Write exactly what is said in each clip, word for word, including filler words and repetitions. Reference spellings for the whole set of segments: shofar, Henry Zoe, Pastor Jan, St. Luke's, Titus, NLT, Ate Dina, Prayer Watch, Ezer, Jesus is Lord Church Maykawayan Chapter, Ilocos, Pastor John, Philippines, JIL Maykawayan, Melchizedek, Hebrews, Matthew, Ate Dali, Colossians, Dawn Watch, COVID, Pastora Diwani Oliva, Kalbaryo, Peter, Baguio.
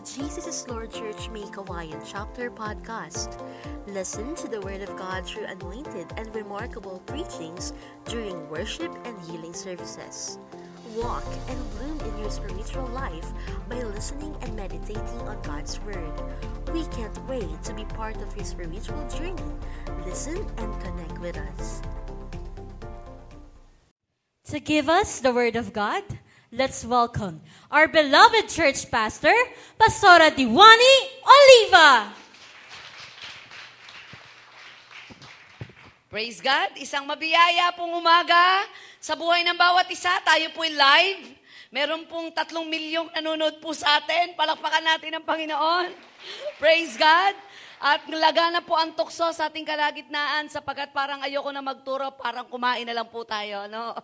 the Jesus is Lord Church Maykawayan Chapter podcast. Listen to the Word of God through anointed and remarkable preachings during worship and healing services. Walk and bloom in your spiritual life by listening and meditating on God's Word. We can't wait to be part of your spiritual journey. Listen and connect with us. To give us the Word of God, let's welcome our beloved church pastor, Pastora Diwani Oliva. Praise God! Isang mabiyaya pong umaga sa buhay ng bawat isa. Tayo po'y live. Meron pong tatlong milyong nanonood po sa atin. Palakpakan natin ang Panginoon. Praise God! At lagana po ang tukso sa ating kalagitnaan sapagkat parang ayoko na magturo, parang kumain na lang po tayo. No?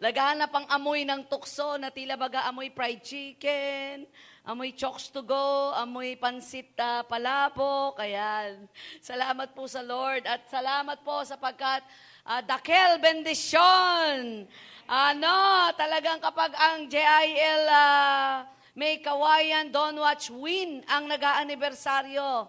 Lagana pang amoy ng tukso na tila baga amoy fried chicken, amoy chokes to go, amoy pansit uh, palabok. Ayan. Salamat po sa Lord at salamat po sapagkat uh, dakil bendisyon. Ano, talagang kapag ang J I L uh, Maykawayan Dawn Watch win ang nag-aanibersaryo,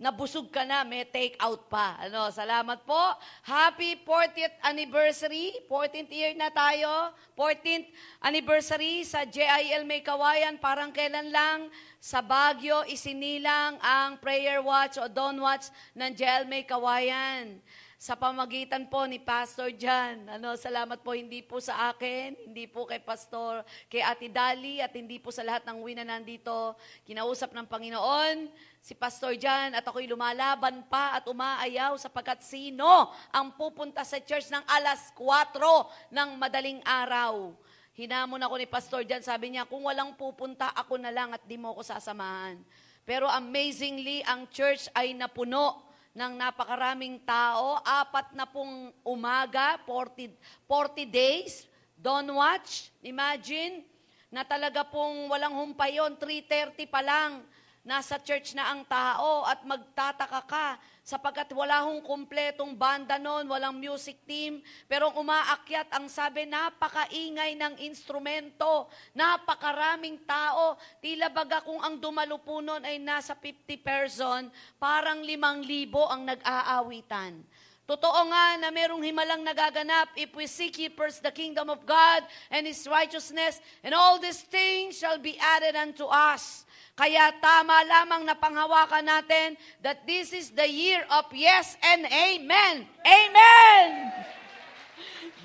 nabusog ka na, may take out pa. Ano, salamat po. Happy fortieth anniversary. fourteenth year na tayo. fourteenth anniversary sa J I L Maykawayan. Parang kailan lang sa Baguio isinilang ang Prayer Watch o Dawn Watch ng J I L Maykawayan. Sa pamagitan po ni Pastor John. Ano, salamat po hindi po sa akin, hindi po kay Pastor, kay Ate Dali, at hindi po sa lahat ng uwi na nandito. Kinausap ng Panginoon si Pastor Jan at ako'y lumalaban pa at umaayaw sapagkat sino ang pupunta sa church ng alas kwatro ng madaling araw. Hinamon ako ni Pastor Jan, sabi niya, kung walang pupunta, ako na lang at di mo ko sasamahan. Pero amazingly, ang church ay napuno ng napakaraming tao, apat na pong umaga, forty, forty days, Dawn Watch, imagine, na talaga pong walang humpay yun, three thirty pa lang, nasa church na ang tao at magtataka ka sapagkat wala hong kumpletong banda noon, walang music team, pero umaakyat ang sabi, napakaingay ng instrumento, napakaraming tao, tila baga kung ang dumalo po noon ay nasa fifty person, parang limang libo ang nag-aawitan. Totoo nga na merong himalang nagaganap, if we seek ye first the kingdom of God and His righteousness, and all these things shall be added unto us. Kaya tama lamang na panghawakan natin that this is the year of yes and amen. Amen!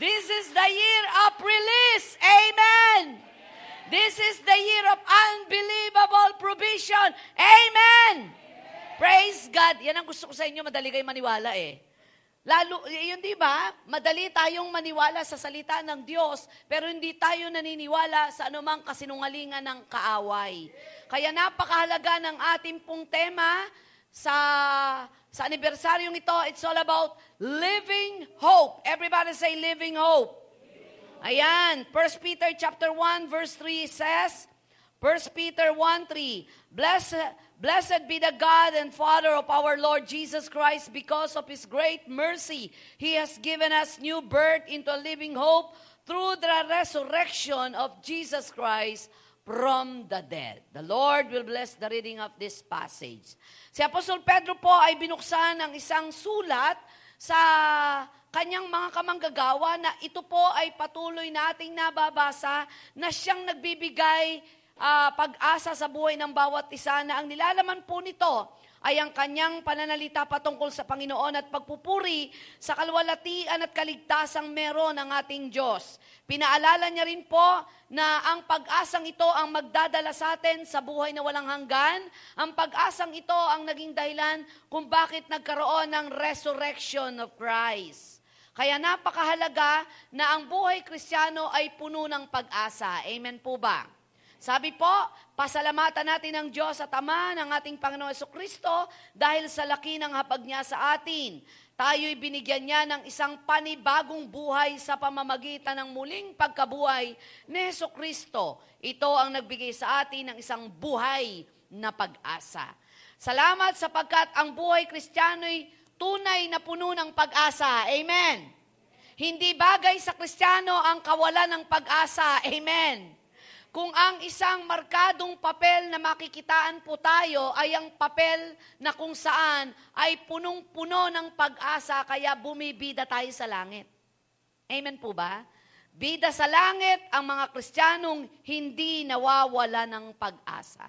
This is the year of release. Amen! This is the year of unbelievable provision. Amen! Praise God. Yan ang gusto ko sa inyo, madali kayo maniwala eh. Lalo, yun di ba? Madali tayong maniwala sa salita ng Diyos, pero hindi tayo naniniwala sa anumang kasinungalingan ng kaaway. Kaya napakahalaga ng ating pong tema sa, sa anibersaryong ito, it's all about living hope. Everybody say living hope. Ayan, First Peter chapter one verse three says, First Peter one three, Blessed, blessed be the God and Father of our Lord Jesus Christ, because of His great mercy, He has given us new birth into a living hope through the resurrection of Jesus Christ from the dead. The Lord will bless the reading of this passage. Si Apostol Pedro po ay binuksan ng isang sulat sa kanyang mga kamanggagawa na ito po ay patuloy nating nababasa na siyang nagbibigay Uh, pag-asa sa buhay ng bawat isa na ang nilalaman po nito ay ang kanyang pananalita patungkol sa Panginoon at pagpupuri sa kaluwalhatian at kaligtasang meron ng ating Diyos. Pinaalala niya rin po na ang pag-asang ito ang magdadala sa atin sa buhay na walang hanggan. Ang pag-asang ito ang naging dahilan kung bakit nagkaroon ng resurrection of Christ. Kaya napakahalaga na ang buhay Kristiyano ay puno ng pag-asa. Amen po ba? Sabi po, pasalamatan natin ang Diyos at Ama ng ating Panginoon Jesucristo dahil sa laki ng hapag niya sa atin. Tayo'y binigyan niya ng isang panibagong buhay sa pamamagitan ng muling pagkabuhay ni Jesucristo. Ito ang nagbigay sa atin ng isang buhay na pag-asa. Salamat sapagkat ang buhay Kristiyano'y tunay na puno ng pag-asa. Amen. Hindi bagay sa Kristiyano ang kawalan ng pag-asa. Amen. Kung ang isang markadong papel na makikitaan po tayo ay ang papel na kung saan ay punong-puno ng pag-asa kaya bumibida tayo sa langit. Amen po ba? Bida sa langit ang mga Kristiyanong hindi nawawala ng pag-asa.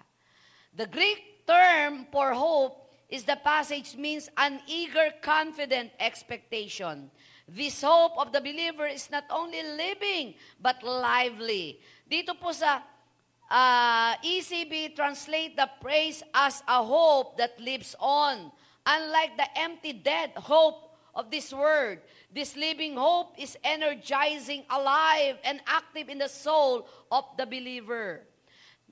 The Greek term for hope is the passage means an eager, confident expectation. This hope of the believer is not only living but lively. Dito po sa uh, E C B, translate the praise as a hope that lives on. Unlike the empty, dead hope of this world, this living hope is energizing, alive, and active in the soul of the believer.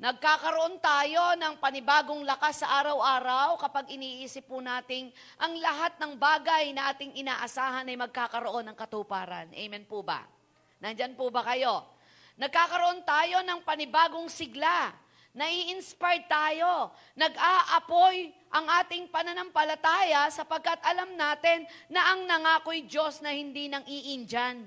Nagkakaroon tayo ng panibagong lakas sa araw-araw kapag iniisip po natin ang lahat ng bagay na ating inaasahan ay magkakaroon ng katuparan. Amen po ba? Nandyan po ba kayo? Nagkakaroon tayo ng panibagong sigla, nai-inspire tayo, nag-aapoy ang ating pananampalataya sapagkat alam natin na ang nangako'y Diyos na hindi nang iinjan.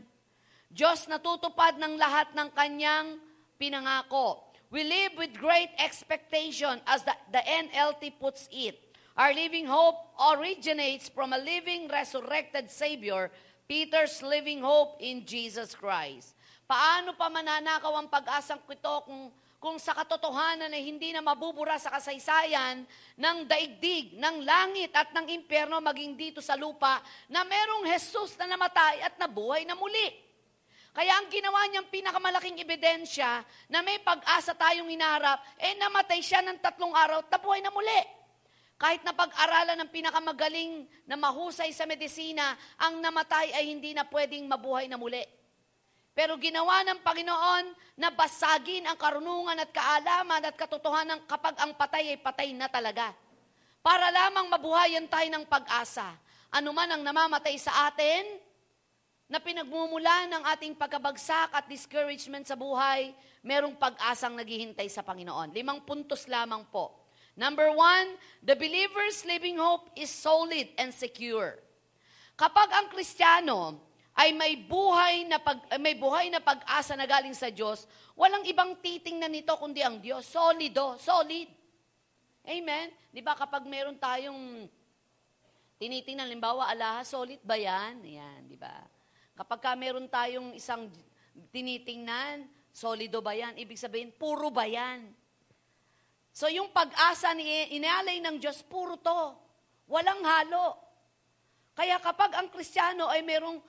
Diyos na tutupad ng lahat ng Kanyang pinangako. We live with great expectation as the, the N L T puts it. Our living hope originates from a living resurrected Savior, Peter's living hope in Jesus Christ. Paano pa mananakaw ang pag-asang ito kung, kung sa katotohanan ay hindi na mabubura sa kasaysayan ng daigdig, ng langit at ng impyerno maging dito sa lupa na merong Jesus na namatay at nabuhay na muli. Kaya ang ginawa niyang pinakamalaking ebidensya na may pag-asa tayong inaharap, eh namatay siya ng tatlong araw at nabuhay na muli. Kahit na pag-aralan ng pinakamagaling na mahusay sa medisina, ang namatay ay hindi na pwedeng mabuhay na muli. Pero ginawa ng Panginoon na basagin ang karunungan at kaalaman at katotohanan kapag ang patay ay patay na talaga. Para lamang mabuhayan tayo ng pag-asa. Ano man ang namamatay sa atin, na pinagmumulan ng ating pagkabagsak at discouragement sa buhay, merong pag-asang naghihintay sa Panginoon. Limang puntos lamang po. Number one, the believer's living hope is solid and secure. Kapag ang Kristiyano ay may buhay na pag may buhay na pag-asa na galing sa Diyos, walang ibang titingnan nito kundi ang Diyos. Solido, solid. Amen. 'Di ba kapag meron tayong tinitingnan, halimbawa alahas, solid ba 'yan? Ayun, 'di ba? Kapag ka meron tayong isang tinitingnan, solido ba 'yan? Ibig sabihin, puro ba 'yan? So yung pag-asa ni inaalay ng Diyos, puro 'to. Walang halo. Kaya kapag ang Kristiyano ay merong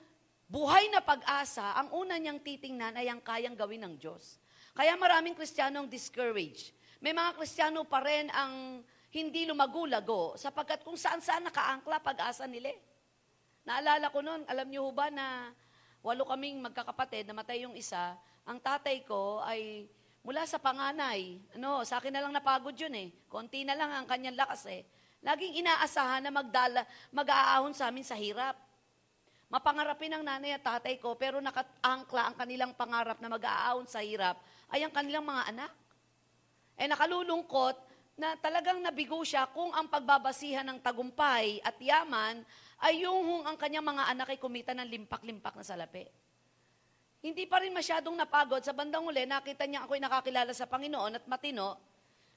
buhay na pag-asa, ang una niyang titingnan ay ang kayang gawin ng Diyos. Kaya maraming Kristiyanong discouraged. May mga Kristiyano pa rin ang hindi lumagulago sapagkat kung saan-saan nakaangkla pag-asa nila. Naalala ko noon, alam niyo ba na walo kaming magkakapatid, namatay yung isa, ang tatay ko ay mula sa panganay, ano, sa akin na lang napagod yun eh, konti na lang ang kanyang lakas eh, laging inaasahan na magdala, mag-aahon sa amin sa hirap. Mapangarapin ang nanay at tatay ko, pero nakaangkla ang kanilang pangarap na mag-aaon sa hirap ay ang kanilang mga anak. Eh nakalulungkot na talagang nabigo siya kung ang pagbabasihan ng tagumpay at yaman ay yung ang kanyang mga anak ay kumita ng limpak-limpak na salapi. Hindi pa rin masyadong napagod. Sa bandang uli, nakita niya ako'y nakakilala sa Panginoon at matino.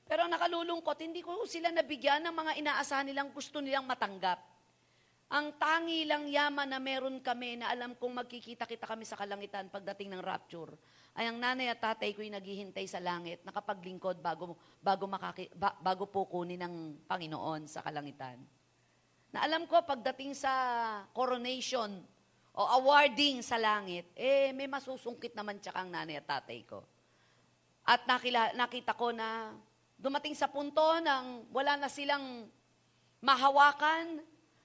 Pero nakalulungkot, hindi ko sila nabigyan ng mga inaasahan nilang gusto nilang matanggap. Ang tangi lang yaman na meron kami na alam kong magkikita-kita kami sa kalangitan pagdating ng rapture, ay ang nanay at tatay ko'y naghihintay sa langit, nakapaglingkod bago, bago, makaki, ba, bago po kunin ng Panginoon sa kalangitan. Na alam ko pagdating sa coronation o awarding sa langit, eh may masusungkit naman tsaka ang nanay at tatay ko. At nakila, nakita ko na dumating sa punto ng wala na silang mahawakan,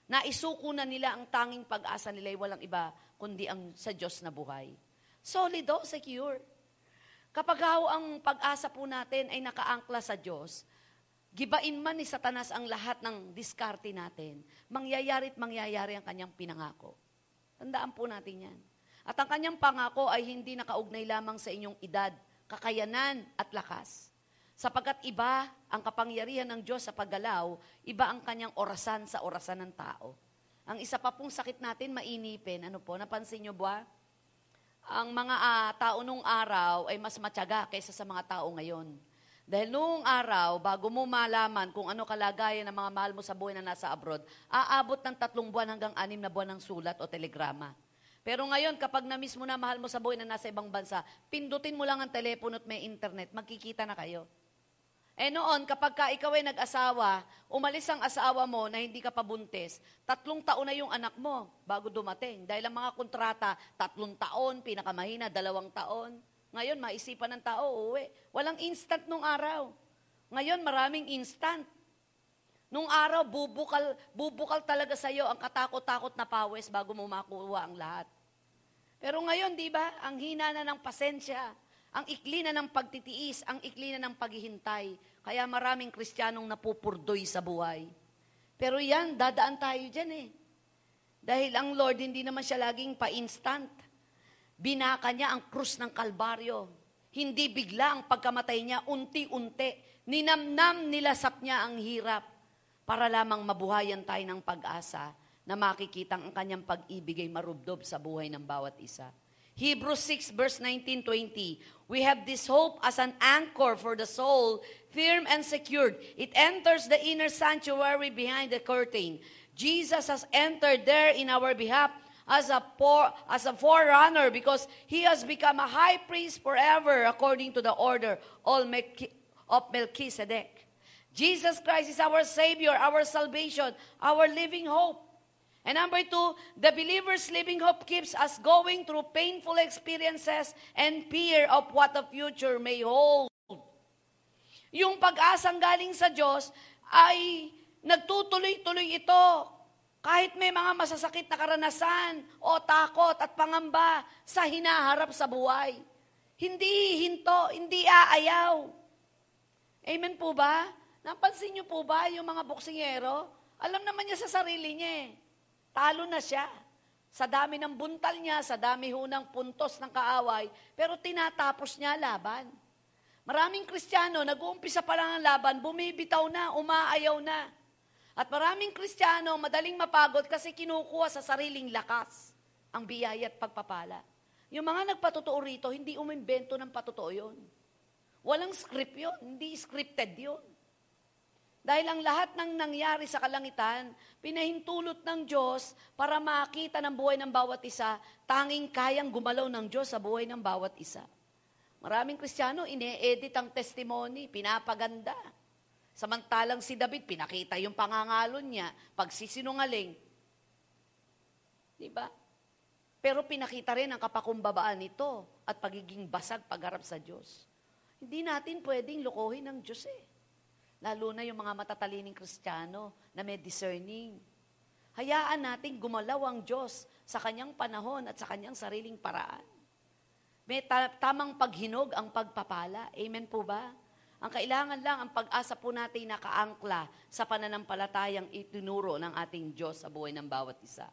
naisuko na nila ang tanging pag-asa nila ay walang iba kundi ang sa Diyos na buhay. Solido, secure. Kapag hao ang pag-asa po natin ay nakaangkla sa Diyos, gibain man ni Satanas ang lahat ng diskarte natin, mangyayari't mangyayari ang kanyang pinangako. Tandaan po natin yan. At ang kanyang pangako ay hindi nakaugnay lamang sa inyong edad, kakayanan at lakas. Sapagkat iba ang kapangyarihan ng Diyos sa paggalaw, iba ang kanyang orasan sa orasan ng tao. Ang isa pa pong sakit natin, mainipin. Ano po, napansin nyo ba? ang mga uh, tao nung araw ay mas matyaga kaysa sa mga tao ngayon. Dahil nung araw, bago mo malaman kung ano kalagayan ng mga mahal mo sa buhay na nasa abroad, aabot ng tatlong buwan hanggang anim na buwan ng sulat o telegrama. Pero ngayon, kapag na-miss mo na mahal mo sa buhay na nasa ibang bansa, pindutin mo lang ang telepono at may internet, magkikita na kayo. Eh noon, kapag ka ikaw ay nag-asawa, umalis ang asawa mo na hindi ka pabuntis, tatlong taon na yung anak mo bago dumating. Dahil ang mga kontrata, tatlong taon, pinakamahina, dalawang taon. Ngayon, maisipan ng tao, uwi. Walang instant nung araw. Ngayon, maraming instant. Nung araw, bubukal, bubukal talaga sa'yo ang katakot-takot na pawis bago mo makuha ang lahat. Pero ngayon, di ba, ang hina na ng pasensya. Ang ikli na ng pagtitiis, ang ikli na ng paghihintay. Kaya maraming Kristiyanong napupurdoy sa buhay. Pero yan, dadaan tayo dyan eh. Dahil ang Lord, hindi naman siya laging pa-instant. Binaka niya ang krus ng Kalbaryo. Hindi bigla ang pagkamatay niya, unti-unti. Ninamnam, nilasap niya ang hirap para lamang mabuhayan tayo ng pag-asa na makikitang ang kanyang pag-ibig ay marubdob sa buhay ng bawat isa. Hebrews six verse nineteen to twenty, we have this hope as an anchor for the soul, firm and secured. It enters the inner sanctuary behind the curtain. Jesus has entered there in our behalf as a, por- as a forerunner because he has become a high priest forever according to the order of Melchizedek. Jesus Christ is our Savior, our salvation, our living hope. And number two, the believer's living hope keeps us going through painful experiences and fear of what the future may hold. Yung pag-asang galing sa Diyos ay nagtutuloy-tuloy ito. Kahit may mga masasakit na karanasan o takot at pangamba sa hinaharap sa buhay. Hindi hinto, hindi aayaw. Amen po ba? Napansin niyo po ba yung mga boksingero? Alam naman niya sa sarili niya eh. Talo na siya. Sa dami ng buntal niya, sa dami ho ng puntos ng kaaway, pero tinatapos niya laban. Maraming Kristiyano, nag-uumpisa pa lang ang laban, bumibitaw na, umaayaw na. At maraming Kristiyano, madaling mapagod kasi kinukuha sa sariling lakas ang biyaya at pagpapala. Yung mga nagpatotoo rito, hindi umimbento ng patotoo yun. Walang script yun, hindi scripted yun. Dahil ang lahat ng nangyari sa kalangitan, pinahintulot ng Diyos para makita ng buhay ng bawat isa, tanging kayang gumalaw ng Diyos sa buhay ng bawat isa. Maraming Kristiyano, ine-edit ang testimony, pinapaganda. Samantalang si David, pinakita yung pangangalon niya, pagsisinungaling. Diba? Pero pinakita rin ang kapakumbabaan nito at pagiging basag pagharap sa Diyos. Hindi natin pwedeng lokohin ng Diyos eh. Lalo na yung mga matatalining Kristiyano na may discerning. Hayaan natin gumalaw ang Diyos sa kanyang panahon at sa kanyang sariling paraan. May ta- tamang paghinog ang pagpapala. Amen po ba? Ang kailangan lang ang pag-asa po natin nakaangkla sa pananampalatayang itinuro ng ating Diyos sa buhay ng bawat isa.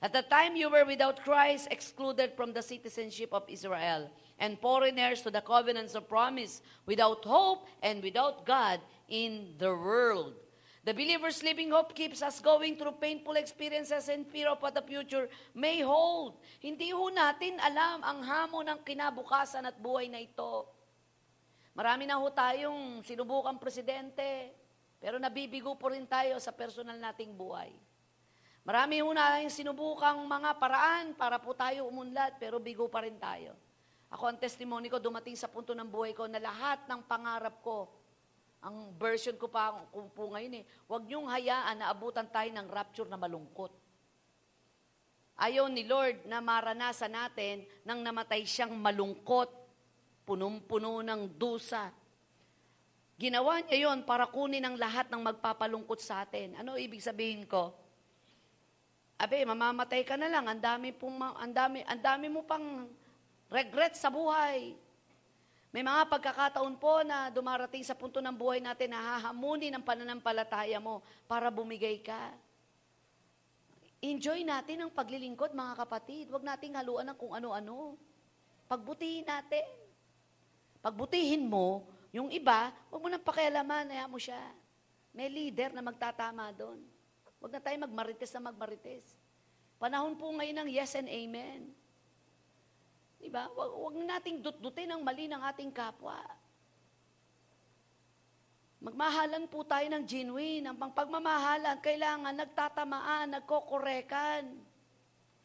At the time you were without Christ, excluded from the citizenship of Israel, and foreigners to the covenants of promise, without hope and without God in the world. The believer's living hope keeps us going through painful experiences and fear of what the future may hold. Hindi ho natin alam ang hamon ng kinabukasan at buhay na ito. Marami na ho tayong sinubukang presidente, pero nabibigo po rin tayo sa personal nating buhay. Marami ho na yung sinubukang mga paraan para po tayo umunlad, pero bigo pa rin tayo. Ako ang testimony ko, dumating sa punto ng buhay ko na lahat ng pangarap ko, ang version ko pa kung po ngayon eh, huwag niyong hayaan na abutan tayo ng rapture na malungkot. Ayaw ni Lord na maranasan natin nang namatay siyang malungkot, punong-puno ng dusa. Ginawa niya yon para kunin ang lahat ng magpapalungkot sa atin. Ano ibig sabihin ko? Abe, mamamatay ka na lang, ang dami pong ang dami, ang dami mo pang regret sa buhay. May mga pagkakataon po na dumarating sa punto ng buhay natin na hahamunin ang pananampalataya mo para bumigay ka. Enjoy natin ang paglilingkod, mga kapatid. Huwag nating haluan ng kung ano-ano. Pagbutihin natin. Pagbutihin mo, yung iba, huwag mo nang pakialaman, haya mo siya. May leader na magtatama doon. Huwag na tayo magmarites na magmarites. Panahon po ngayon ng yes and amen. Diba? Huwag, huwag nating dutdutin ang mali ng ating kapwa. Magmahalan po tayo ng genuine. Ang pagmamahalan, kailangan nagtatamaan, nagkokorekan.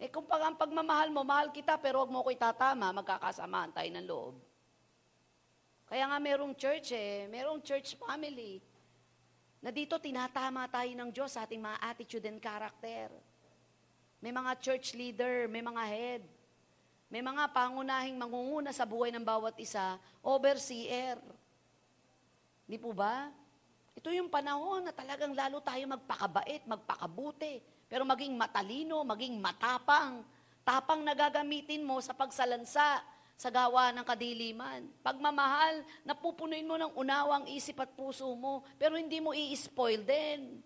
Eh kung pag ang pagmamahal mo, mahal kita, pero huwag mo ko itatama, magkakasamaan tayo ng loob. Kaya nga merong church eh, merong church family, na dito tinatama tayo ng Diyos sa ating mga attitude and character. May mga church leader, may mga head, may mga pangunahing mangunguna sa buhay ng bawat isa, overseer. Hindi po ba? Ito yung panahon na talagang lalo tayo magpakabait, magpakabuti, pero maging matalino, maging matapang. Tapang na gagamitin mo sa pagsalansa sa gawa ng kadiliman. Pagmamahal, napupunuin mo ng unawang isip at puso mo, pero hindi mo i-spoil din.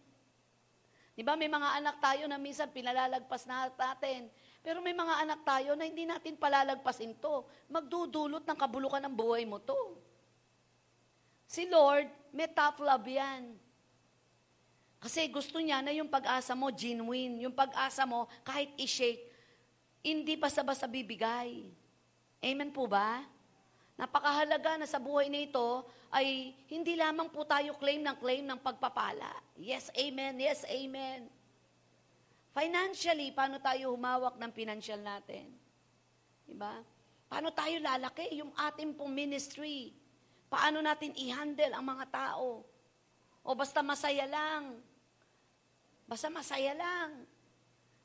Di ba, may mga anak tayo na minsan pinalalagpas natin, pero may mga anak tayo na hindi natin palalagpasin to. Magdudulot ng kabulukan ng buhay mo to. Si Lord, may tough love yan. Kasi gusto niya na yung pag-asa mo genuine, yung pag-asa mo kahit i-shake, hindi basta-basta bibigay. Amen po ba? Napakahalaga na sa buhay na ito ay hindi lamang po tayo claim ng claim ng pagpapala. Yes, amen. Yes, amen. Financially, paano tayo humawak ng financial natin? Diba? Paano tayo lalaki yung ating pong ministry? Paano natin i-handle ang mga tao? O basta masaya lang. Basta masaya lang.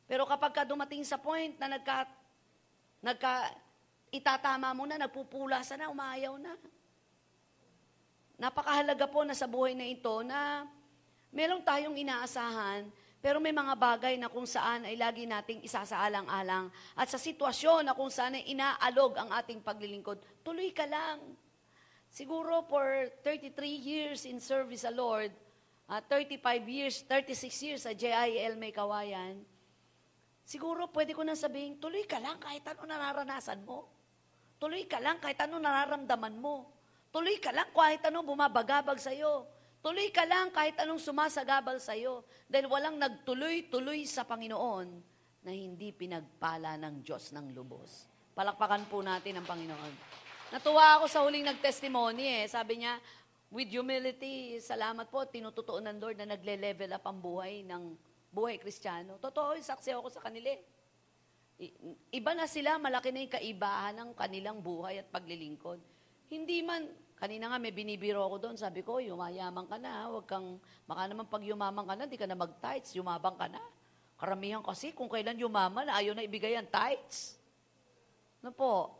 Pero kapag ka dumating sa point na nagka... nagka itatama mo na, nagpupulasa na, umayaw na. Napakahalaga po na sa buhay na ito na merong tayong inaasahan, pero may mga bagay na kung saan ay lagi nating isasaalang-alang. At sa sitwasyon na kung saan ay inaalog ang ating paglilingkod, tuloy ka lang. Siguro for thirty-three years in service sa Lord, uh, thirty-five years, thirty-six years sa J I L Maykawayan, siguro pwede ko nang sabihin, tuloy ka lang kahit ano nararanasan mo. Tuloy ka lang kahit ano nararamdaman mo. Tuloy ka lang kahit anong bumabagabag sa'yo. Tuloy ka lang kahit anong sumasagabal sa'yo. Dahil walang nagtuloy-tuloy sa Panginoon na hindi pinagpala ng Diyos ng lubos. Palakpakan po natin ang Panginoon. Natuwa ako sa huling nagtestimony eh. Sabi niya, with humility, salamat po, tinututuon ng Lord na nagle-level up ang buhay ng buhay Kristiyano. Totoo, saksi ako sa kanila. Iba na sila, malaki na yung kaibahan ng kanilang buhay at paglilingkod. Hindi man, kanina nga may binibiro ako doon, sabi ko, yumayaman ka na, huwag kang, baka naman pag yumaman ka na, di ka na mag-tights, yumabang ka na. Karamihan kasi, kung kailan yumaman, ayaw na ibigay ang tights. Ano po?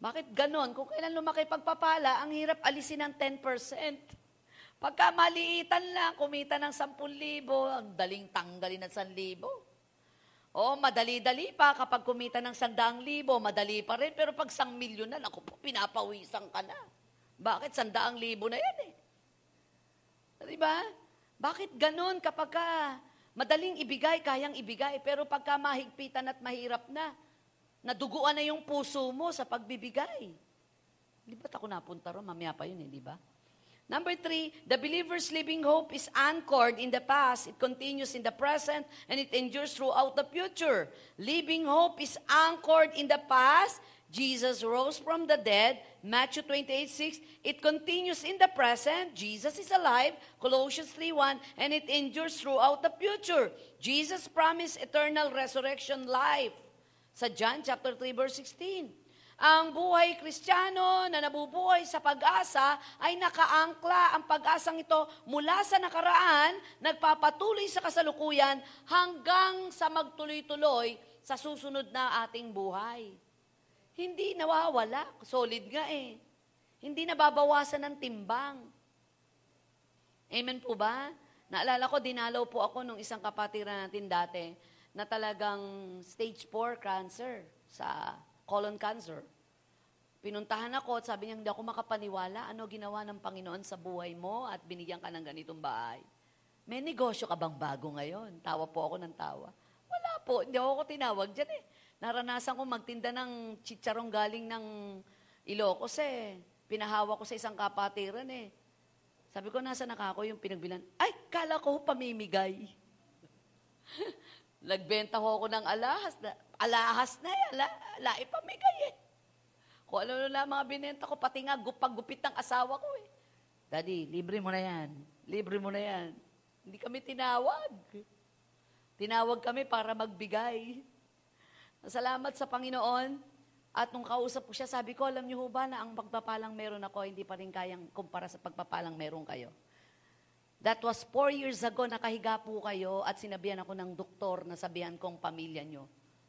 Bakit ganon? Kung kailan lumaki pagpapala, ang hirap alisin ng ten percent. Pagka maliitan lang, kumita ng sampu libo, ang daling tanggalin ng san libo. O, madali-dali pa. Kapag kumita ng sandang libo, madali pa rin. Pero pag sang milyon na, ako po, pinapawisan ka na. Bakit sandaang libo na yan eh? Diba? Bakit ganun kapag ka madaling ibigay, kayang ibigay, pero pagka mahigpitan at mahirap na, naduguan na yung puso mo sa pagbibigay. Di ba't ako napunta ron? Mamaya pa yun eh, di ba? Number three, the believer's living hope is anchored in the past. It continues in the present and it endures throughout the future. Living hope is anchored in the past. Jesus rose from the dead. Matthew twenty-eight six. It continues in the present. Jesus is alive. Colossians three one. And it endures throughout the future. Jesus promised eternal resurrection life. Sa John chapter three verse sixteen. Ang buhay Kristiyano na nabubuhay sa pag-asa ay nakaangkla ang pag-asang ito mula sa nakaraan, nagpapatuloy sa kasalukuyan hanggang sa magtuloy-tuloy sa susunod na ating buhay. Hindi nawawala, solid nga eh. Hindi nababawasan ng timbang. Amen po ba? Naalala ko, dinalaw po ako nung isang kapatiran natin dati na talagang stage four cancer sa colon cancer. Pinuntahan ako at sabi niya, hindi ako makapaniwala, ano ginawa ng Panginoon sa buhay mo at binigyan ka ng ganitong bahay. May negosyo ka bang bago ngayon? Tawa po ako ng tawa. Wala po, hindi ako tinawag dyan eh. Naranasan ko magtinda ng chicharong galing ng Ilocos eh. Pinahawa ko sa isang kapatiran eh. Sabi ko, nasa nakako yung pinagbilan. Ay, kala ko pamimigay. Nagbenta ko ako ng alahas na, alahas na, ala, ala ipamigay eh. Kung ano na mga binenta ko, pati nga gupag-gupit ng asawa ko eh. Daddy, libre mo na yan. Libre mo na yan. Hindi kami tinawag. Tinawag kami para magbigay. Salamat sa Panginoon. At nung kausap ko siya, sabi ko, alam niyo ho ba na ang pagpapalang meron ako, hindi pa rin kayang kumpara sa pagpapalang meron kayo. That was four years ago, nakahiga po kayo at sinabihan ako ng doktor na sabihan kong pamilya nyo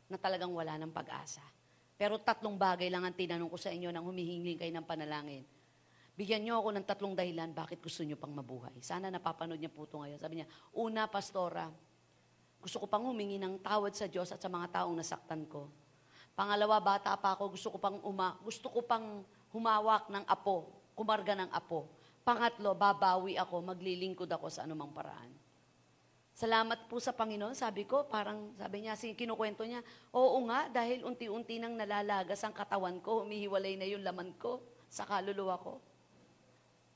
na talagang wala ng pag-asa. Pero tatlong bagay lang ang tinanong ko sa inyo nang humihingi kayo ng panalangin. Bigyan nyo ako ng tatlong dahilan bakit gusto nyo pang mabuhay. Sana napapanood niya po ito ngayon. Sabi niya, una, pastora, gusto ko pang humingi ng tawad sa Diyos at sa mga taong nasaktan ko. Pangalawa, bata pa ako, gusto ko pang, uma, gusto ko pang humawak ng apo, kumarga ng apo. Pangatlo, babawi ako, maglilingkod ako sa anumang paraan. Salamat po sa Panginoon. Sabi ko, parang sabi niya, kinukwento niya, oo nga, dahil unti-unti nang nalalagas ang katawan ko, humihiwalay na yung laman ko sa kaluluwa ko.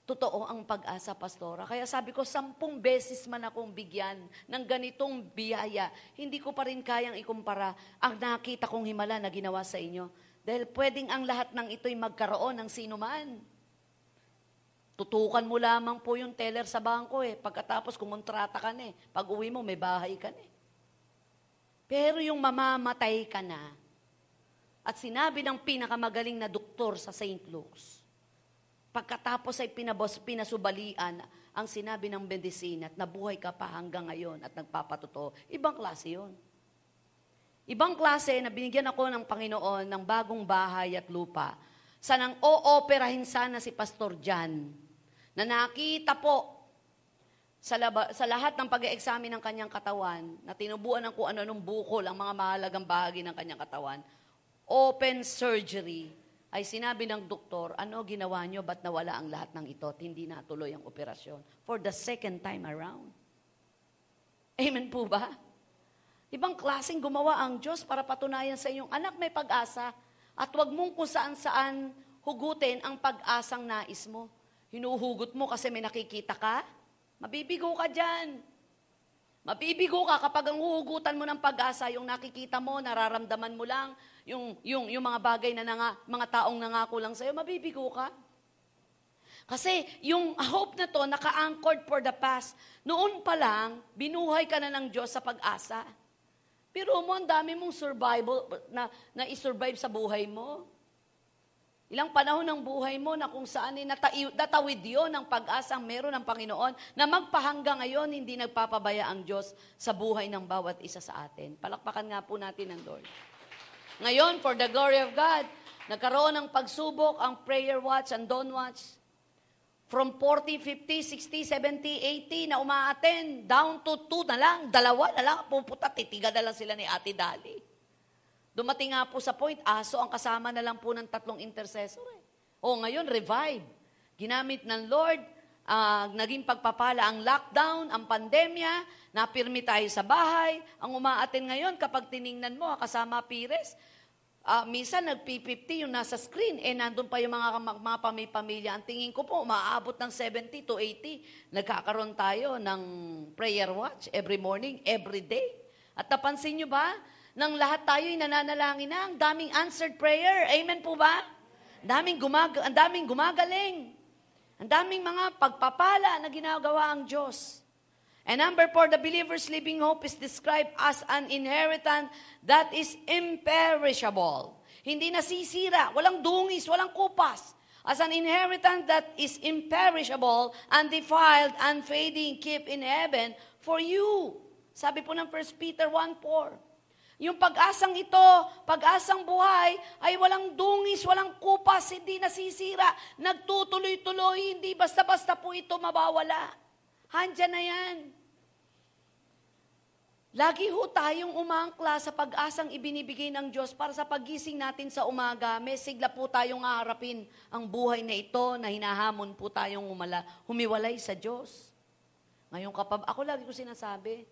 Totoo ang pag-asa, pastora. Kaya sabi ko, sampung beses man akong bigyan ng ganitong biyaya, hindi ko pa rin kayang ikumpara ang nakita kong himala na ginawa sa inyo. Dahil pwedeng ang lahat ng ito'y magkaroon ng sino man. Tutukan mo lamang po yung teller sa bangko eh. Pagkatapos kumontrata ka na eh. Pag uwi mo, may bahay ka na eh. Pero yung mamamatay ka na, at sinabi ng pinakamagaling na doktor sa Saint Luke's, pagkatapos ay pinabos, pinasubalian ang sinabi ng medisina at nabuhay ka pa hanggang ngayon at nagpapatotoo. Ibang klase yun. Ibang klase na binigyan ako ng Panginoon ng bagong bahay at lupa. Sanang o-operahin sana si Pastor Jan na nakita po sa, laba, sa lahat ng pag-e-examine ng kanyang katawan na tinubuan ng kung ano-anong bukol ang mga mahalagang bahagi ng kanyang katawan, open surgery, ay sinabi ng doktor, ano ginawa nyo, ba't nawala ang lahat ng ito at hindi natuloy ang operasyon for the second time around. Amen po ba? Ibang klaseng gumawa ang Diyos para patunayan sa inyong anak may pag-asa. At huwag mong kung saan-saan hugutin ang pag-asang nais mo. Hinuhugot mo kasi may nakikita ka, mabibigo ka dyan. Mabibigo ka kapag ang huhugutan mo ng pag-asa, yung nakikita mo, nararamdaman mo lang, yung, yung, yung mga bagay na nanga, mga taong nangako lang sa'yo, mabibigo ka. Kasi yung hope na to, naka-anchored for the past, noon pa lang, binuhay ka na ng Diyos sa pag-asa. Pero mo, ang dami mong survival na, na isurvive sa buhay mo. Ilang panahon ng buhay mo na kung saan eh, nataiw, natawid yun ang pag-asang meron ng Panginoon na magpahangga ngayon, hindi nagpapabaya ang Diyos sa buhay ng bawat isa sa atin. Palakpakan nga po natin ang Lord. Ngayon, for the glory of God, nagkaroon ng pagsubok ang prayer watch and dawn watch. From forty, fifty, sixty, seventy, eighty na umaaten, down to two na lang, dalawa na lang, puputa, titiga na lang sila ni Ate Dali. Dumating nga po sa point, aso ang kasama na lang po ng tatlong intercessor. Eh. O ngayon, revive. Ginamit ng Lord, uh, naging pagpapala ang lockdown, ang pandemya, napirmi tayo sa bahay. Ang umaaten ngayon, kapag tiningnan mo, kasama Pires, Uh, minsan nagpi-fifty yung nasa screen, eh nandun pa yung mga, mga, mga pamilya. Ang tingin ko po, maaabot ng seventy to eighty. Nagkakaroon tayo ng prayer watch every morning, every day. At napansin nyo ba, nang lahat tayo'y nananalangin na, ang daming answered prayer. Amen po ba? Ang daming, gumag- ang daming gumagaling. Ang daming mga pagpapala na ginagawa ang Diyos. And number four, the believer's living hope is described as an inheritance that is imperishable. Hindi nasisira, walang dungis, walang kupas. As an inheritance that is imperishable, undefiled, unfading, kept in heaven for you. Sabi po ng First Peter one four. Yung pag-asang ito, pag-asang buhay, ay walang dungis, walang kupas, hindi nasisira, nagtutuloy-tuloy, hindi basta-basta po ito mabawala. Handyan na yan. Lagi ho tayong umangkla sa pag-asang ibinibigay ng Diyos para sa paggising natin sa umaga. May sigla po tayong aharapin ang buhay na ito na hinahamon po tayong umala, humiwalay sa Diyos. Ngayon kapag, ako lagi ko sinasabi,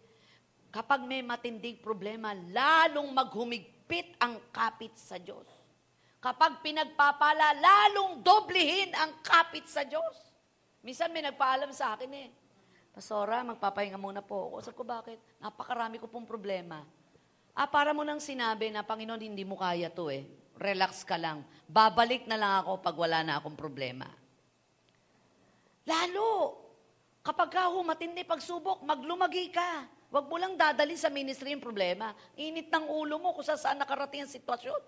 kapag may matinding problema, lalong maghumigpit ang kapit sa Diyos. Kapag pinagpapala, lalong doblehin ang kapit sa Diyos. Minsan may nagpaalam sa akin eh. Pastora, magpapahinga muna po. Sabi ko, bakit? Napakarami ko pong problema. Ah, para mo nang sinabi na, Panginoon, hindi mo kaya to eh. relax ka lang. Babalik na lang ako pag wala na akong problema. Lalo, kapag ka humatindi pagsubok, maglumagi ka. Huwag mo lang dadali sa ministry yung problema. Init ng ulo mo kung saan nakarating ang sitwasyon.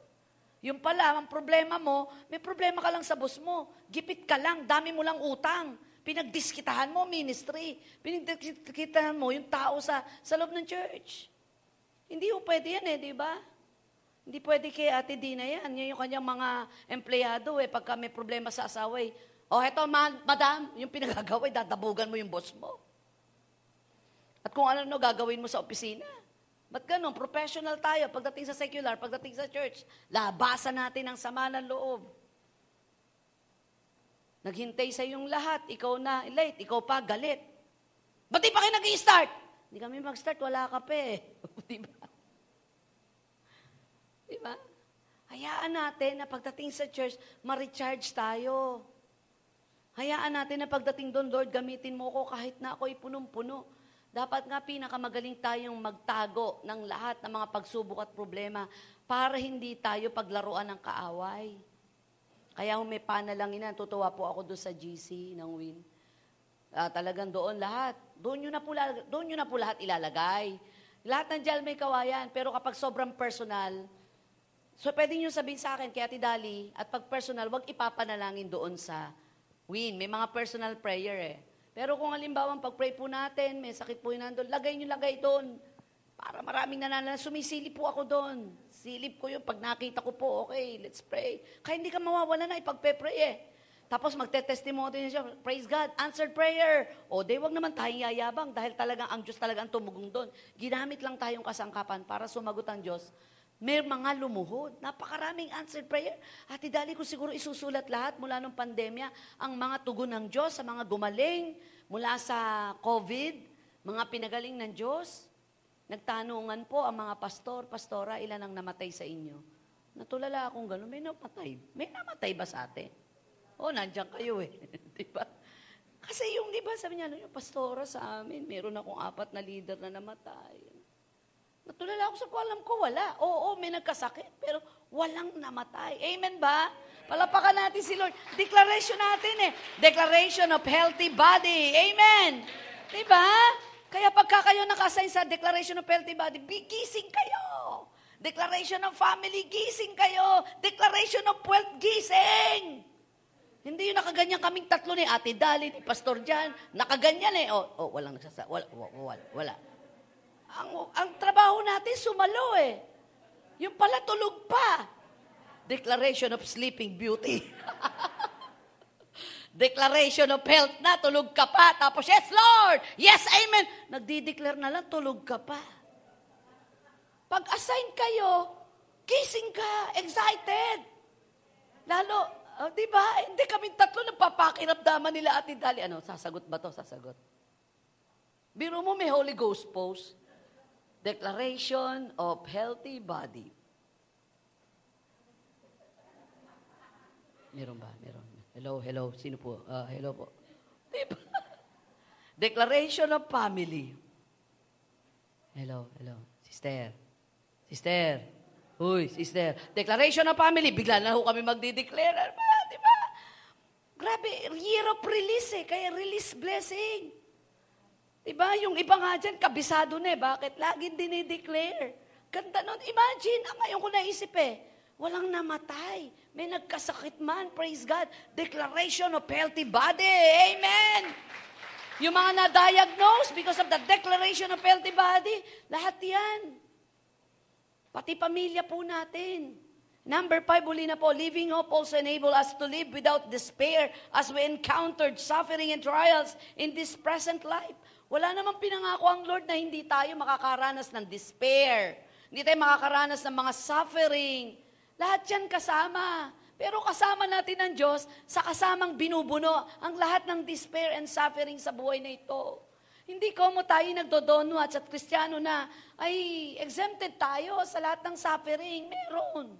Yung pala, ang problema mo, may problema ka lang sa boss mo. Gipit ka lang, dami mo lang utang. Pinagdiskitahan mo ministry. Pinagdiskitahan mo yung tao sa, sa loob ng church. Hindi po pwede yan eh, di ba? Hindi pwede kay Ate Dina yan. Yan yung kanyang mga empleyado eh, pagka may problema sa asawa eh. O, oh, heto, madam, yung pinagagawa, dadabugan mo yung boss mo. At kung ano no, gagawin mo sa opisina. Ba't ganun? Professional tayo. Pagdating sa secular, pagdating sa church, labasan natin ang sama ng loob. Naghintay sa yung lahat. Ikaw na late, ikaw pa galit. Ba't di pa kayo nag-i-start? Hindi kami mag-start, wala ka pa eh. Di ba? Di ba? Hayaan natin na pagdating sa church, ma-recharge tayo. Hayaan natin na pagdating doon, Lord, gamitin mo ko kahit na ako'y punong-puno. Dapat nga pinakamagaling tayong magtago ng lahat ng mga pagsubok at problema para hindi tayo paglaruan ng kaaway. Kaya humipa na lang ina, tutuwa po ako doon sa G C ng Win. Ah, talagang doon lahat. Doon yun na po, doon yun na po lahat ilalagay. Lahat ng J I L Maykawayan, pero kapag sobrang personal, so pwede nyo sabihin sa akin, kaya Ate Dali, at pag personal, huwag ipapanalangin doon sa Win, may mga personal prayer eh. Pero kung halimbawa, pag-pray po natin, may sakit po yun nandun, lagay nyo lagay doon. Para maraming nananalang, sumisilip po ako doon. Silip ko yun, pag nakita ko po, okay, let's pray. Kaya hindi ka mawawala na ipag-pray eh. Tapos magte-testimony siya, praise God, answered prayer. O de, wag naman tayong yayabang dahil talagang ang Diyos talagang tumugong doon. Ginamit lang tayong kasangkapan para sumagot ang Diyos. May mga lumuhod. Napakaraming answered prayer. Ate Dali, ko siguro isusulat lahat mula nung pandemya ang mga tugon ng Diyos, sa mga gumaling mula sa COVID, mga pinagaling ng Diyos. Nagtanungan po ang mga pastor, pastora, ilan ang namatay sa inyo? Natulala akong gano'n, may namatay. May namatay ba sa atin? O, oh, nandiyan kayo eh. Diba? Kasi yung, diba, sabi niya, yung pastora sa amin, meron akong apat na leader na namatay. Natulala ako sa ko, alam ko, wala. Oo, may nagkasakit, pero walang namatay. Amen ba? Palapakan natin si Lord. Declaration natin eh. Declaration of healthy body. Amen. Diba? Kaya pagka kayo nakasign sa Declaration of Healthy Body, gising kayo. Declaration of Family, gising kayo. Declaration of Wealth, gising. Hindi yung nakaganyan kaming tatlo ni Ate Dali, ni Pastor Jan. Nakaganyan eh. Oh, oh walang nagsasa. Wala, wala, wala. Ang, ang trabaho natin, sumalo eh. Yung pala, tulog pa. Declaration of Sleeping Beauty. Declaration of Health na, tulog ka pa. Tapos, yes, Lord! Yes, Amen! Nagdi-declare na lang, tulog ka pa. Pag-assign kayo, gising ka, excited. Lalo, oh, di ba? Hindi kami tatlo nagpapakiramdaman nila Ate Dali. Ano, sasagot ba to? Sasagot. Biro mo, may Holy Ghost post. Declaration of Healthy Body. Meron ba? Meron. Hello, hello. Sino po? Uh, hello po. Diba? Declaration of Family. Hello, hello. Sister. Sister. Uy, sister. Declaration of Family. Bigla na ho kami magdi-declare. Diba? Grabe, year of release eh. Kaya release blessing. Diba? Yung iba nga dyan, kabisado na eh. Bakit? Laging dinideclare. Ganda nun. Imagine, ang ngayon ko naisip eh. Walang namatay. May nagkasakit man. Praise God. Declaration of Healthy Body. Amen! Yung mga na-diagnose because of the Declaration of Healthy Body, lahat yan. Pati pamilya po natin. Number five, uli na po, living hope also enables us to live without despair as we encountered suffering and trials in this present life. Wala namang pinangako ang Lord na hindi tayo makakaranas ng despair. Hindi tayo makakaranas ng mga suffering. Lahat yan kasama. Pero kasama natin ang Diyos sa kasamang binubuno ang lahat ng despair and suffering sa buhay na ito. Hindi ko mo tayo nagdo-Dawn Watch at Kristiyano na ay exempted tayo sa lahat ng suffering. Meron.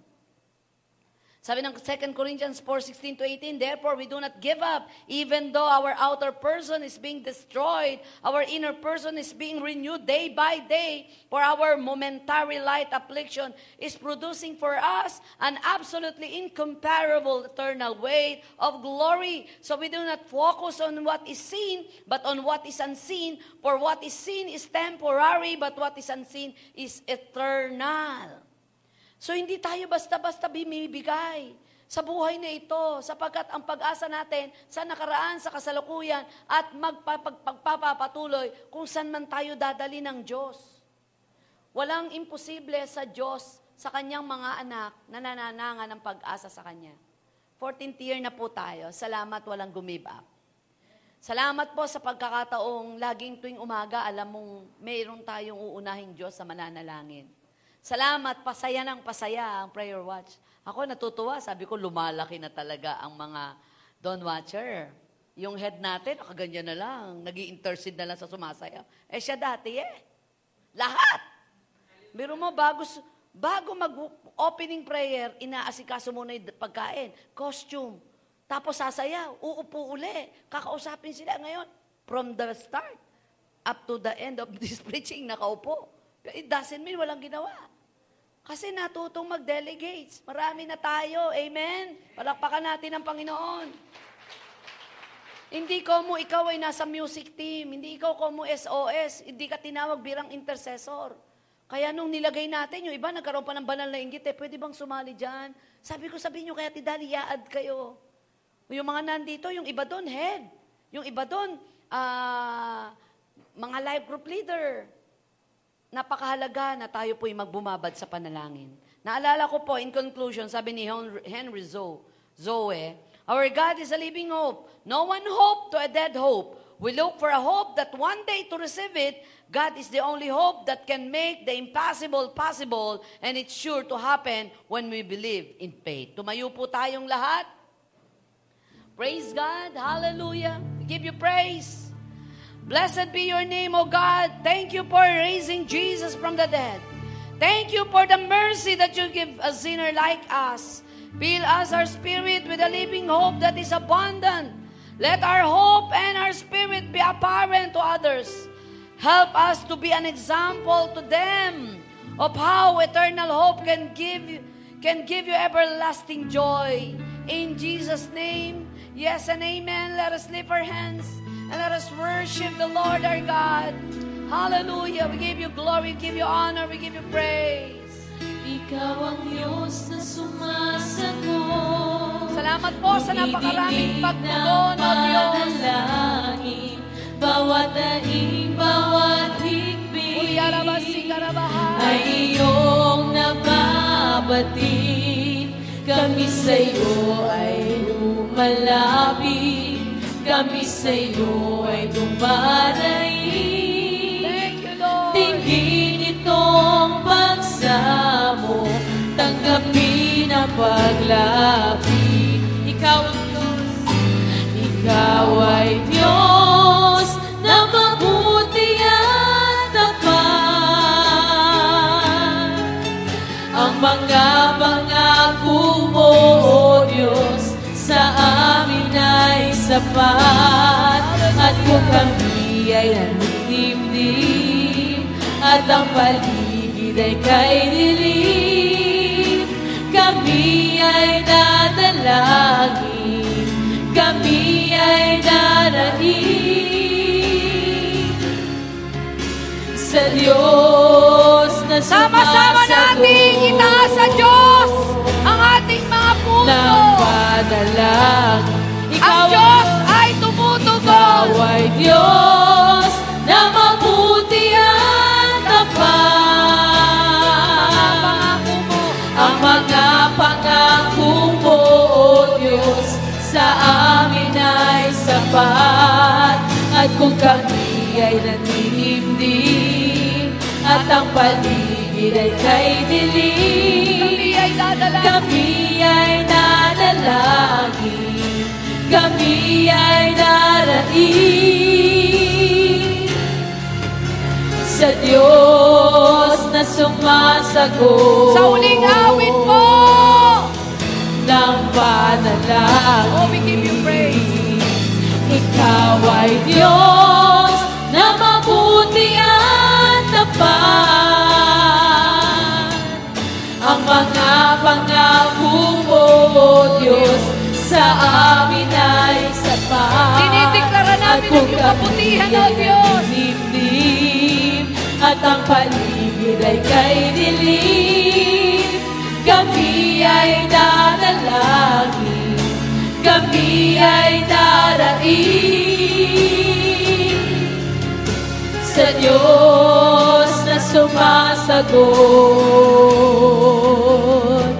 Sabi ng Second Corinthians four sixteen to eighteen, therefore we do not give up, even though our outer person is being destroyed, our inner person is being renewed day by day, for our momentary light affliction is producing for us an absolutely incomparable eternal weight of glory. So we do not focus on what is seen, but on what is unseen, for what is seen is temporary, but what is unseen is eternal. So hindi tayo basta-basta bimibigay sa buhay na ito, sapagkat ang pag-asa natin sa nakaraan, sa kasalukuyan, at magpapapatuloy kung saan man tayo dadali ng Diyos. Walang imposible sa Diyos, sa kanyang mga anak na nananangan ng pag-asa sa kanya. fourteenth year na po tayo. Salamat walang gumive up. Salamat po sa pagkakataong laging tuwing umaga, alam mong mayroon tayong uunahing Diyos sa mananalangin. Salamat, pasaya ng pasaya ang prayer watch. Ako natutuwa, sabi ko lumalaki na talaga ang mga Dawn Watcher. Yung head natin, nakaganyan na lang, nag-i-intercede na lang sa sumasaya. Eh siya dati eh. Lahat. Biro mo, bago, bago mag-opening prayer, inaasikaso muna yung pagkain, costume, tapos sasayaw, uupo uli, kakausapin sila ngayon. From the start up to the end of this preaching, nakaupo. It doesn't mean walang ginawa. Kasi natutong mag-delegates. Marami na tayo. Amen? Palakpakan natin ang Panginoon. Hindi ko mo ikaw ay nasa music team. Hindi ikaw ko mo S O S. Hindi ka tinawag birang intercessor. Kaya nung nilagay natin, yung iba nagkaroon pa ng banal na inggit, eh, pwede bang sumali dyan? Sabi ko, sabihin nyo kaya Ate Dali, yaad kayo. Yung mga nandito, yung iba doon, head. Yung iba doon, uh, mga life group leader. Napakahalaga na tayo po'y magbumabad sa panalangin. Naalala ko po, in conclusion, sabi ni Henry Zoe, Zoe, our God is a living hope. No one hope to a dead hope. We look for a hope that one day to receive it. God is the only hope that can make the impossible possible, and it's sure to happen when we believe in faith. Tumayo po tayong lahat. Praise God. Hallelujah. We give you praise. Blessed be your name, O God. Thank you for raising Jesus from the dead. Thank you for the mercy that you give a sinner like us. Fill us, our spirit, with a living hope that is abundant. Let our hope and our spirit be apparent to others. Help us to be an example to them of how eternal hope can give, can give you everlasting joy. In Jesus' name, yes and amen. Let us lift our hands. And let us worship the Lord our God. Hallelujah. We give you glory, we give you honor, we give you praise. Ikaw ang Diyos na sumasagot. Salamat po sa napakaraming pagtugon, O Diyos. Bawat daing, bawat higpit, ay iyong nababatid. Kami sa iyo ay lumalapit. Kami sa'yo ay dumarayin. Tingin itong pagsamo, tanggapin ang paglabi. Ikaw ang Diyos, ikaw ay Diyos na mabuti at tapat. Ang mga pangako mo, O Diyos, sa amin ay sapat. At kung kami ay nangitim-dim at ang paligid ay kay dilim, kami ay dadalangin, kami ay darating sa Diyos na sumasagot. Sama-sama natin itaas sa Diyos ang ating mga puso. Ang Diyos ay tumutugon. Ikaw ay Diyos na mabuti at tapat. Ang mga pangako mo, O Diyos, sa amin ay sapat. At kung kami ay nanginimdim at ang paligid ay kay dilim, kami ay dadalangin, kami ay darating sa Diyos na sumasagot. Sa uling awit mo, na na lang. Oh, we give you praise. Ikaw ay Diyos na mabuti at tapat. Ang mga pangako mo, Diyos, sa amin ay sapat. Dinideklara namin ang iyong kabutihan, O Diyos. Dilim, at ang paligid ay kay dilim. Kami ay dadalangin, kami ay darain sa Diyos na sumasagot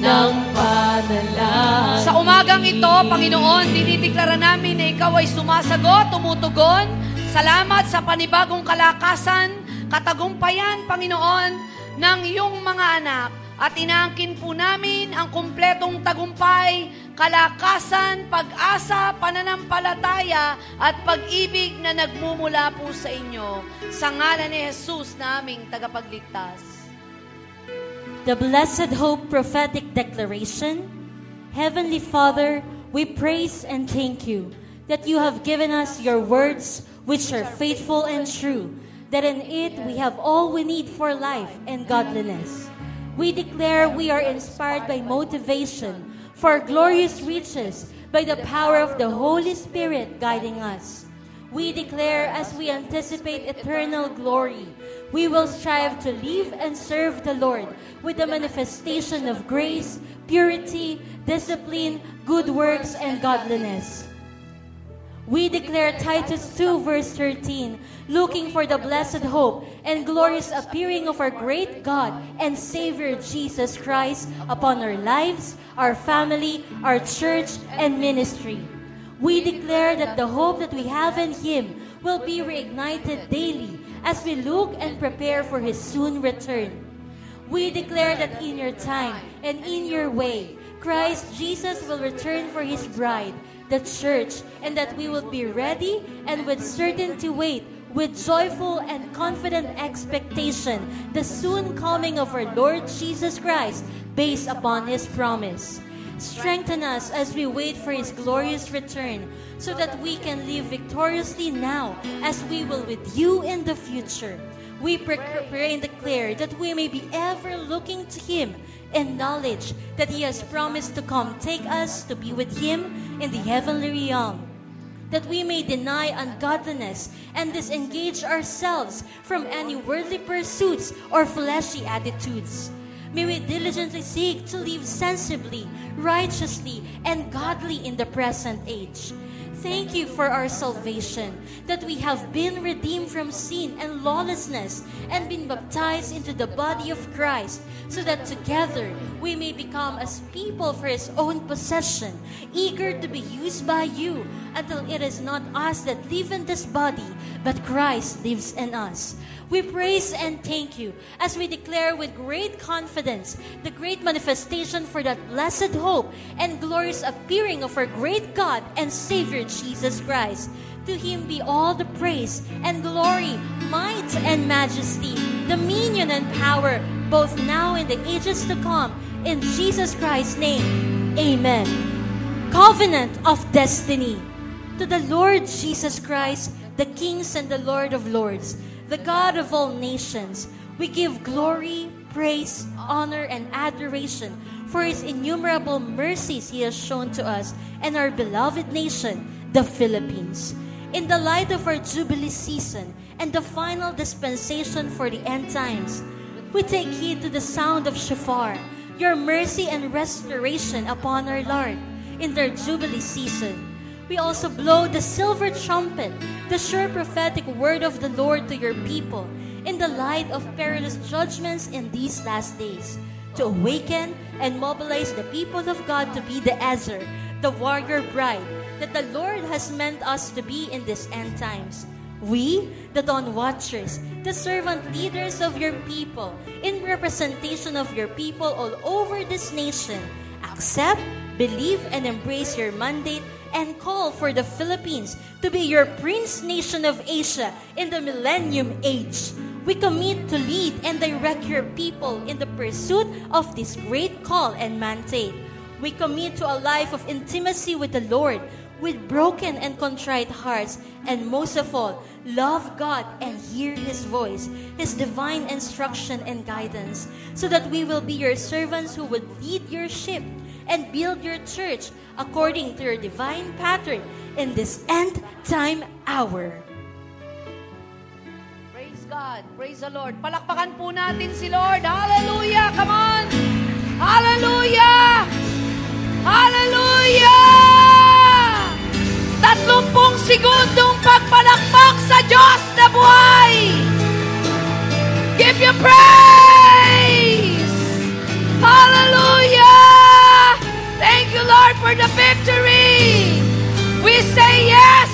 ng panalangin. Sa umagang ito, Panginoon, dinideklara namin na Ikaw ay sumasagot, tumutugon. Salamat sa panibagong kalakasan, katagumpayan, Panginoon, ng iyong mga anak. At inaangkin po namin ang kumpletong tagumpay, kalakasan, pag-asa, pananampalataya, at pag-ibig na nagmumula po sa inyo. Sa ngalan ni Jesus na aming tagapagligtas. The Blessed Hope Prophetic Declaration. Heavenly Father, we praise and thank you that you have given us your words which are faithful and true, that in it we have all we need for life and godliness. We declare we are inspired by motivation for glorious riches by the power of the Holy Spirit guiding us. We declare as we anticipate eternal glory, we will strive to live and serve the Lord with the manifestation of grace, purity, discipline, good works, and godliness. We declare Titus two verse thirteen, looking for the blessed hope and glorious appearing of our great God and Savior Jesus Christ upon our lives, our family, our church, and ministry. We declare that the hope that we have in Him will be reignited daily as we look and prepare for His soon return. We declare that in your time and in your way, Christ Jesus will return for His bride, the church, and that we will be ready and with certainty wait with joyful and confident expectation the soon coming of our Lord Jesus Christ based upon His promise. Strengthen us as we wait for His glorious return so that we can live victoriously now as we will with you in the future. We pray and declare that we may be ever looking to Him and knowledge that He has promised to come take us to be with Him in the heavenly realm, that we may deny ungodliness and disengage ourselves from any worldly pursuits or fleshly attitudes. May we diligently seek to live sensibly, righteously, and godly in the present age. Thank you for our salvation, that we have been redeemed from sin and lawlessness and been baptized into the body of Christ, so that together we may become as people for His own possession, eager to be used by you until it is not us that live in this body, but Christ lives in us. We praise and thank you as we declare with great confidence the great manifestation for that blessed hope and glorious appearing of our great God and Savior Jesus Christ. To Him be all the praise and glory, might and majesty, dominion and power, both now and the ages to come. In Jesus Christ's name, amen. Covenant of Destiny. To the Lord Jesus Christ, the Kings and the Lord of Lords, the God of all nations, we give glory, praise, honor, and adoration for His innumerable mercies He has shown to us and our beloved nation, the Philippines. In the light of our Jubilee season and the final dispensation for the end times, we take heed to the sound of shofar, your mercy and restoration upon our Lord in their Jubilee season. We also blow the silver trumpet, the sure prophetic word of the Lord to your people, in the light of perilous judgments in these last days, to awaken and mobilize the people of God to be the Ezer, the warrior bride, that the Lord has meant us to be in these end times. We, the Dawn Watchers, the servant leaders of your people, in representation of your people all over this nation, accept, believe, and embrace your mandate and call for the Philippines to be your Prince Nation of Asia in the Millennium Age. We commit to lead and direct your people in the pursuit of this great call and mandate. we commit to a life of intimacy with the Lord, with broken and contrite hearts, and most of all, love God and hear His voice, His divine instruction and guidance, so that we will be your servants who would lead your sheep and build your church according to your divine pattern in this end time hour. Praise God. Praise the Lord. Palakpakan po natin si Lord. Hallelujah. Come on. Hallelujah. Hallelujah. Tatlumpung segundong pagpalakpak sa Diyos na buhay. Give you praise. Hallelujah. Thank you, Lord, for the victory. We say yes